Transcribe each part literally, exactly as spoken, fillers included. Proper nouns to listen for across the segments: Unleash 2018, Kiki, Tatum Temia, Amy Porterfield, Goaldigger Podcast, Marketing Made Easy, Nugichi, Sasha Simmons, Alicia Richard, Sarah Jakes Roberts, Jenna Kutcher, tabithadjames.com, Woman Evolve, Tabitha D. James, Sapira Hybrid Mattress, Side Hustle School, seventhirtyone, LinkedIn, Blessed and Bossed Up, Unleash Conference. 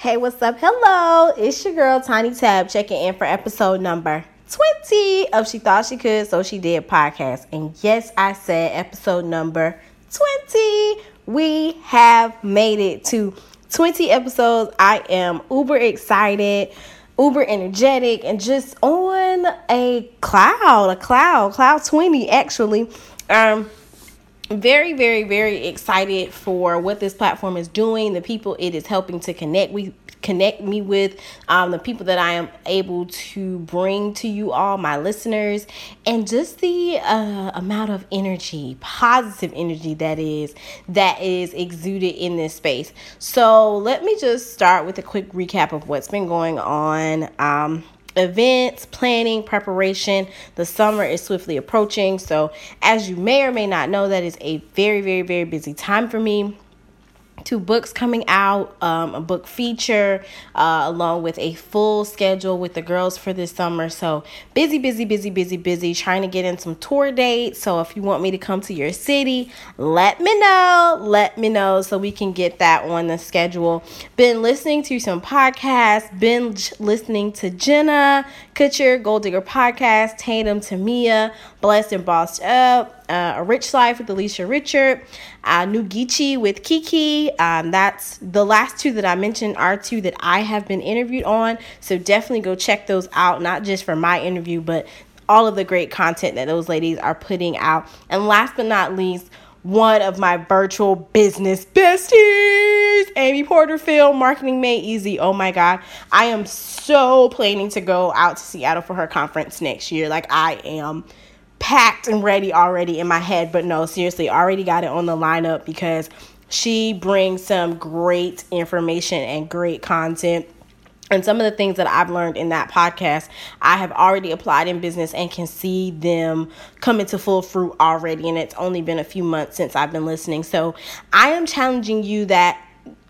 Hey, what's up? Hello, it's your girl Tiny Tab checking in for episode number twenty of She Thought She Could, So She Did podcast. And yes, I said episode number twenty. We have made it to twenty episodes. I am uber excited, uber energetic, and just on a cloud, a cloud, cloud twenty actually. Um, Very, very, very excited for what this platform is doing, the people it is helping to connect we connect me with, um, the people that I am able to bring to you all, my listeners, and just the uh, amount of energy, positive energy that is, that is exuded in this space. So let me just start with a quick recap of what's been going on. Um, Events, planning, preparation. The summer is swiftly approaching. So as you may or may not know, that is a very, very, very busy time for me. Two books coming out, um, a book feature, uh, along with a full schedule with the girls for this summer. So busy, busy, busy, busy, busy, trying to get in some tour dates. So if you want me to come to your city, let me know, let me know so we can get that on the schedule. Been listening to some podcasts, been listening to Jenna Kutcher, Goaldigger Podcast, Tatum Temia, Blessed and Bossed Up. Uh, a Rich Life with Alicia Richard, uh, Nugichi with Kiki. Um, that's the last two that I mentioned are two that I have been interviewed on. So definitely go check those out, not just for my interview, but all of the great content that those ladies are putting out. And last but not least, one of my virtual business besties, Amy Porterfield, Marketing Made Easy. Oh my God. I am so planning to go out to Seattle for her conference next year. Like I am packed and ready already in my head, but no, seriously, already got it on the lineup because she brings some great information and great content. And some of the things that I've learned in that podcast, I have already applied in business and can see them come into full fruit already. And it's only been a few months since I've been listening. So I am challenging you that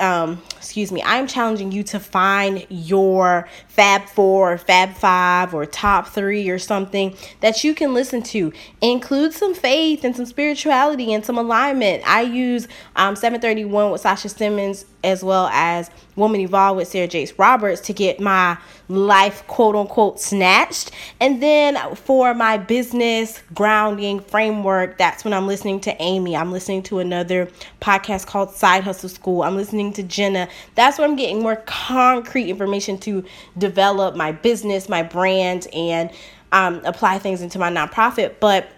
Um, excuse me, I'm challenging you to find your Fab Four or Fab Five or Top Three or something that you can listen to. Include some faith and some spirituality and some alignment. I use um, seven thirty-one with Sasha Simmons as well as Woman Evolve with Sarah Jakes Roberts to get my life, quote unquote, snatched. And then for my business grounding framework, that's when I'm listening to Amy. I'm listening to another podcast called Side Hustle School. I'm listening to Jenna. That's where I'm getting more concrete information to develop my business, my brand, and um, apply things into my nonprofit. But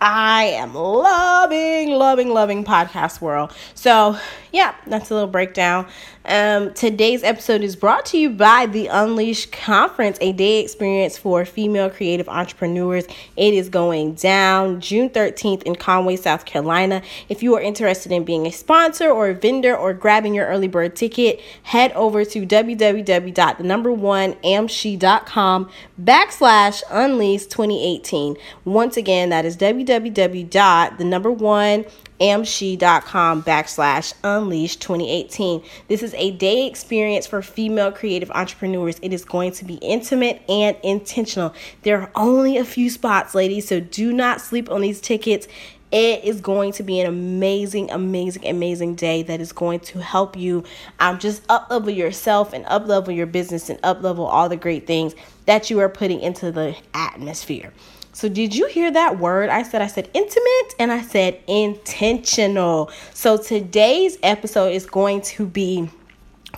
I am loving, loving, loving podcast world. So yeah, that's a little breakdown. Um, today's episode is brought to you by the Unleash Conference, a day experience for female creative entrepreneurs. It is going down June thirteenth in Conway, South Carolina. If you are interested in being a sponsor or a vendor or grabbing your early bird ticket, head over to www.the number one amshe.com backslash unleash 2018. Once again, that is www.the number one amshe.com backslash unleash 2018. This is a day experience for female creative entrepreneurs. It is going to be intimate and intentional. There are only a few spots, ladies, so do not sleep on these tickets. It is going to be an amazing, amazing, amazing day that is going to help you um, just up-level yourself and up-level your business and up-level all the great things that you are putting into the atmosphere. So did you hear that word? I said, I said intimate and I said intentional. So today's episode is going to be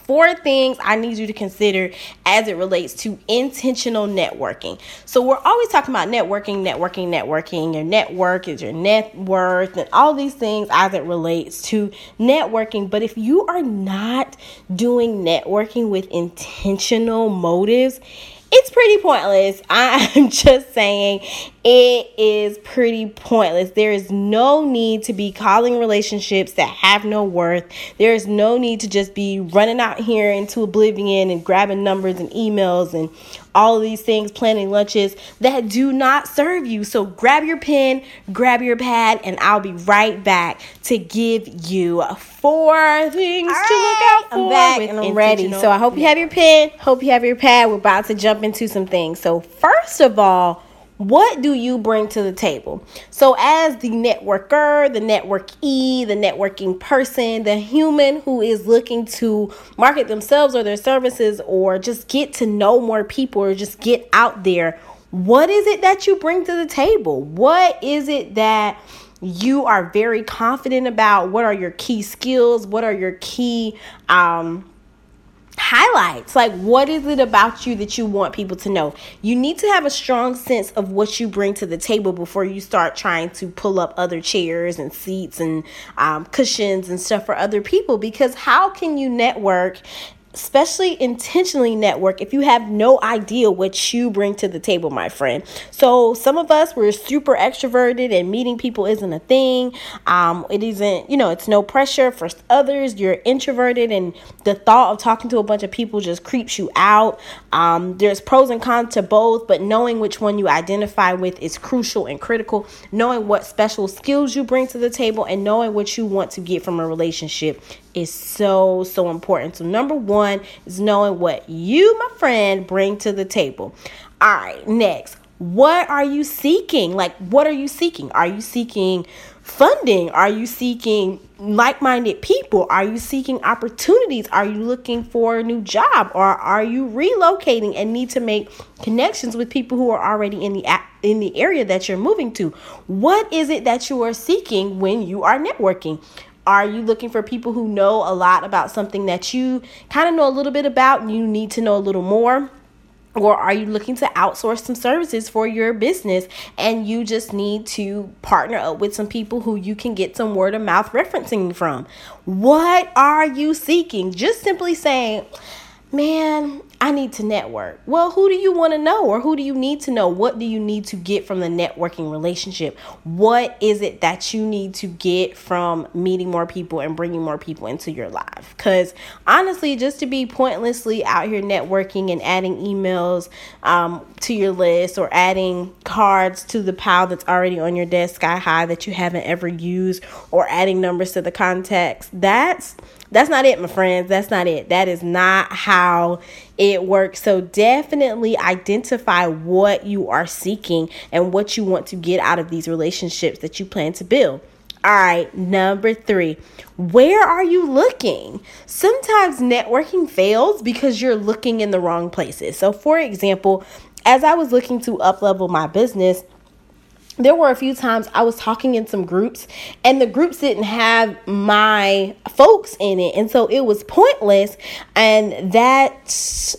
four things I need you to consider as it relates to intentional networking. So we're always talking about networking, networking, networking. Your network is your net worth and all these things as it relates to networking. But if you are not doing networking with intentional motives, it's pretty pointless. I'm just saying it is pretty pointless. There is no need to be calling relationships that have no worth. There is no need to just be running out here into oblivion and grabbing numbers and emails and all of these things, planning lunches that do not serve you. So grab your pen, grab your pad, and I'll be right back to give you four things right to look out for. I'm back and I'm ready. So I hope you have your pen. Hope you have your pad. We're about to jump into some things. So first of all, What do you bring to the table? So as the networker, the networkee, the networking person, the human who is looking to market themselves or their services or just get to know more people or just get out there, what is it that you bring to the table? What is it that you are very confident about? What are your key skills? What are your key um highlights? Like, what is it about you that you want people to know? You need to have a strong sense of what you bring to the table before you start trying to pull up other chairs and seats and um, cushions and stuff for other people, because how can you network, especially intentionally network, if you have no idea what you bring to the table, my friend? So some of us, we're super extroverted and meeting people isn't a thing. Um, it isn't, you know, it's no pressure. For others, you're introverted and the thought of talking to a bunch of people just creeps you out. Um, there's pros and cons to both, but knowing which one you identify with is crucial and critical. Knowing what special skills you bring to the table and knowing what you want to get from a relationship is so, so important. So number one is knowing what you, my friend, bring to the table. All right, next, what are you seeking? Like, what are you seeking? Are you seeking funding? Are you seeking like-minded people? Are you seeking opportunities? Are you looking for a new job? Or are you relocating and need to make connections with people who are already in the in the area that you're moving to? What is it that you are seeking when you are networking? Are you looking for people who know a lot about something that you kind of know a little bit about and you need to know a little more? Or are you looking to outsource some services for your business and you just need to partner up with some people who you can get some word of mouth referencing from? What are you seeking? Just simply saying, man, I need to network. Well, who do you want to know, or who do you need to know? What do you need to get from the networking relationship? What is it that you need to get from meeting more people and bringing more people into your life? Because honestly, just to be pointlessly out here networking and adding emails um, to your list or adding cards to the pile that's already on your desk sky high that you haven't ever used, or adding numbers to the contacts, that's That's not it, my friends. That's not it. That is not how it works. So definitely identify what you are seeking and what you want to get out of these relationships that you plan to build. All right, number three, where are you looking? Sometimes networking fails because you're looking in the wrong places. So for example, as I was looking to up-level my business, there were a few times I was talking in some groups and the groups didn't have my folks in it. And so it was pointless. And that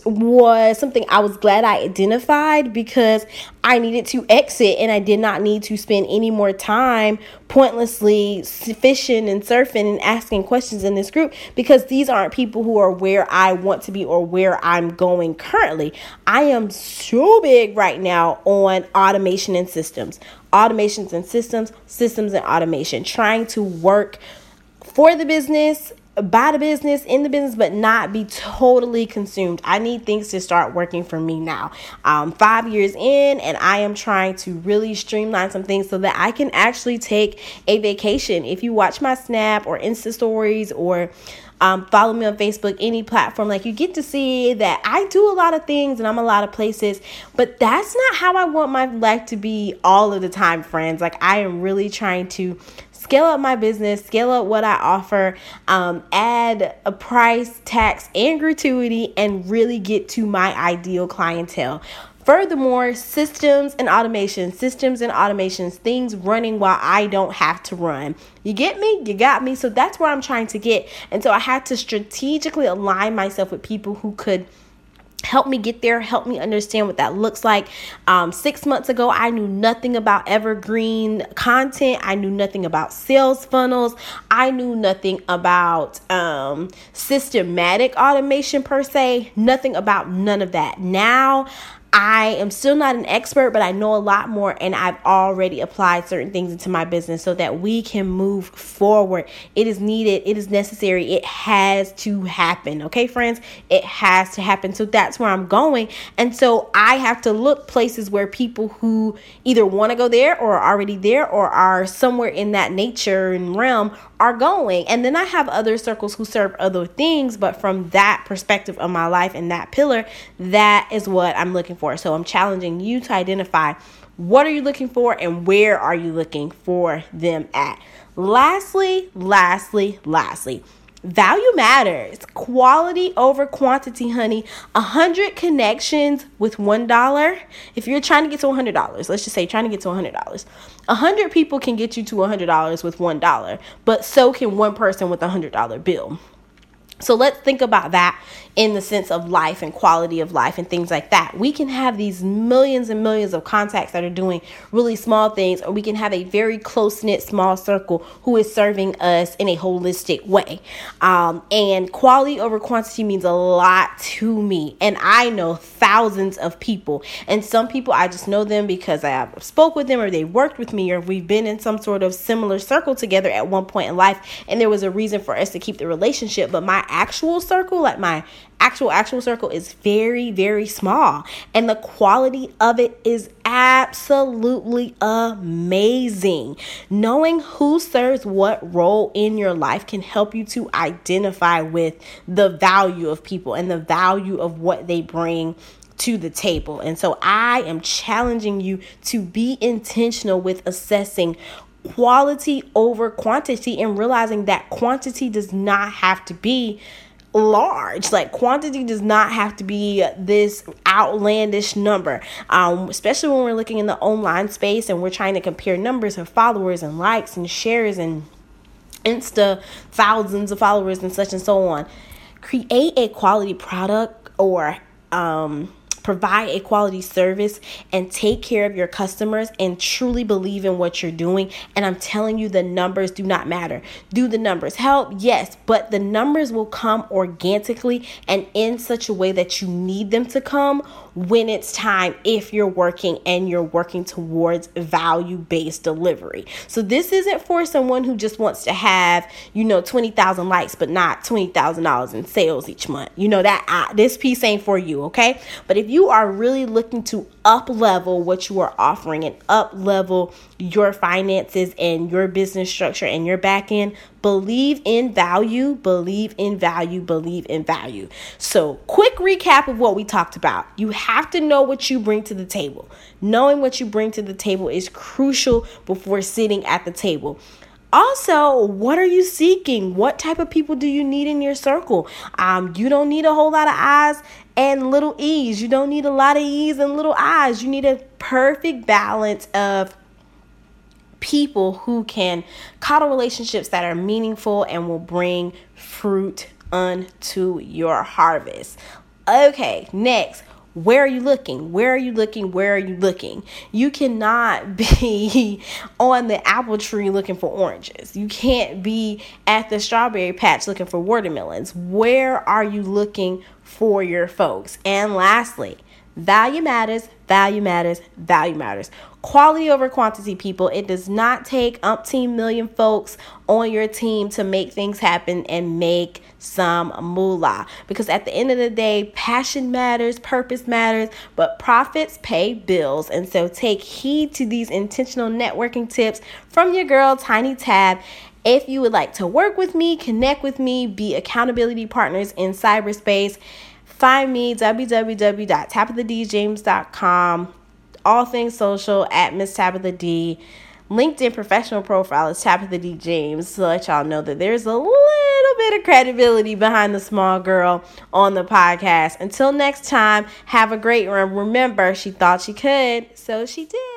was something I was glad I identified, because I needed to exit and I did not need to spend any more time pointlessly fishing and surfing and asking questions in this group, because these aren't people who are where I want to be or where I'm going currently. I am so big right now on automation and systems. Automations and systems, systems and automation, trying to work for the business, by the business, in the business, but not be totally consumed. I need things to start working for me now. Um, five years in, and I am trying to really streamline some things so that I can actually take a vacation. If you watch my Snap or Insta stories or Um, follow me on Facebook, any platform, like, you get to see that I do a lot of things and I'm a lot of places, but that's not how I want my life to be all of the time, friends. Like, I am really trying to scale up my business, scale up what I offer, um, add a price, tax, and gratuity, and really get to my ideal clientele. Furthermore, systems and automation, systems and automations, things running while I don't have to run. You get me? You got me? So that's where I'm trying to get. And so I had to strategically align myself with people who could help me get there, help me understand what that looks like. Um, six months ago, I knew nothing about evergreen content. I knew nothing about sales funnels. I knew nothing about um, systematic automation per se, nothing about none of that. Now, I am still not an expert, but I know a lot more, and I've already applied certain things into my business so that we can move forward. It is needed. It is necessary. It has to happen. Okay, friends, it has to happen. So that's where I'm going. And so I have to look places where people who either want to go there or are already there or are somewhere in that nature and realm are going. And then I have other circles who serve other things, but from that perspective of my life and that pillar, that is what I'm looking for. So I'm challenging you to identify What are you looking for, and where are you looking for them at? Lastly, lastly, lastly, value matters. Quality over quantity, honey. one hundred connections with one dollar. If you're trying to get to one hundred dollars, let's just say trying to get to one hundred dollars. one hundred people can get you to one hundred dollars with one dollar, but so can one person with a one hundred dollar bill. So let's think about that in the sense of life and quality of life and things like that. We can have these millions and millions of contacts that are doing really small things, or we can have a very close-knit small circle who is serving us in a holistic way. Um, and quality over quantity means a lot to me. And I know thousands of people. And some people, I just know them because I have spoke with them, or they worked with me, or we've been in some sort of similar circle together at one point in life. And there was a reason for us to keep the relationship. But my actual circle, like my actual actual circle, is very, very small, and the quality of it is absolutely amazing. Knowing who serves what role in your life can help you to identify with the value of people and the value of what they bring to the table. And so I am challenging you to be intentional with assessing quality over quantity and realizing that quantity does not have to be large. Like, quantity does not have to be this outlandish number, um, especially when we're looking in the online space and we're trying to compare numbers of followers and likes and shares and Insta thousands of followers and such and so on. Create a quality product or um provide a quality service and take care of your customers and truly believe in what you're doing. And I'm telling you, the numbers do not matter. Do the numbers help? Yes, but the numbers will come organically and in such a way that you need them to come when it's time, if you're working and you're working towards value-based delivery. So this isn't for someone who just wants to have, you know, twenty thousand likes, but not twenty thousand dollars in sales each month. You know, that uh, this piece ain't for you, okay? But if you are really looking to up-level what you are offering and up-level your finances and your business structure and your back end, believe in value, believe in value, believe in value. So, quick recap of what we talked about. You have to know what you bring to the table. Knowing what you bring to the table is crucial before sitting at the table. Also, what are you seeking? What type of people do you need in your circle? Um, you don't need a whole lot of eyes and little E's. You don't need a lot of E's and little I's. You need a perfect balance of people who can coddle relationships that are meaningful and will bring fruit unto your harvest. Okay, next. Where are you looking? Where are you looking? Where are you looking? You cannot be on the apple tree looking for oranges. You can't be at the strawberry patch looking for watermelons. Where are you looking for your folks? And lastly, value matters, value matters, value matters. Quality over quantity, people. It does not take umpteen million folks on your team to make things happen and make some moolah. Because at the end of the day, passion matters, purpose matters, but profits pay bills. And so take heed to these intentional networking tips from your girl, Tiny Tab. If you would like to work with me, connect with me, be accountability partners in cyberspace, find me, w w w dot tabitha d james dot com. All things social at Miss Tabitha D. LinkedIn professional profile is Tabitha D. James, to let y'all know that there's a little bit of credibility behind the small girl on the podcast. Until next time, have a great one. Remember, she thought she could, so she did.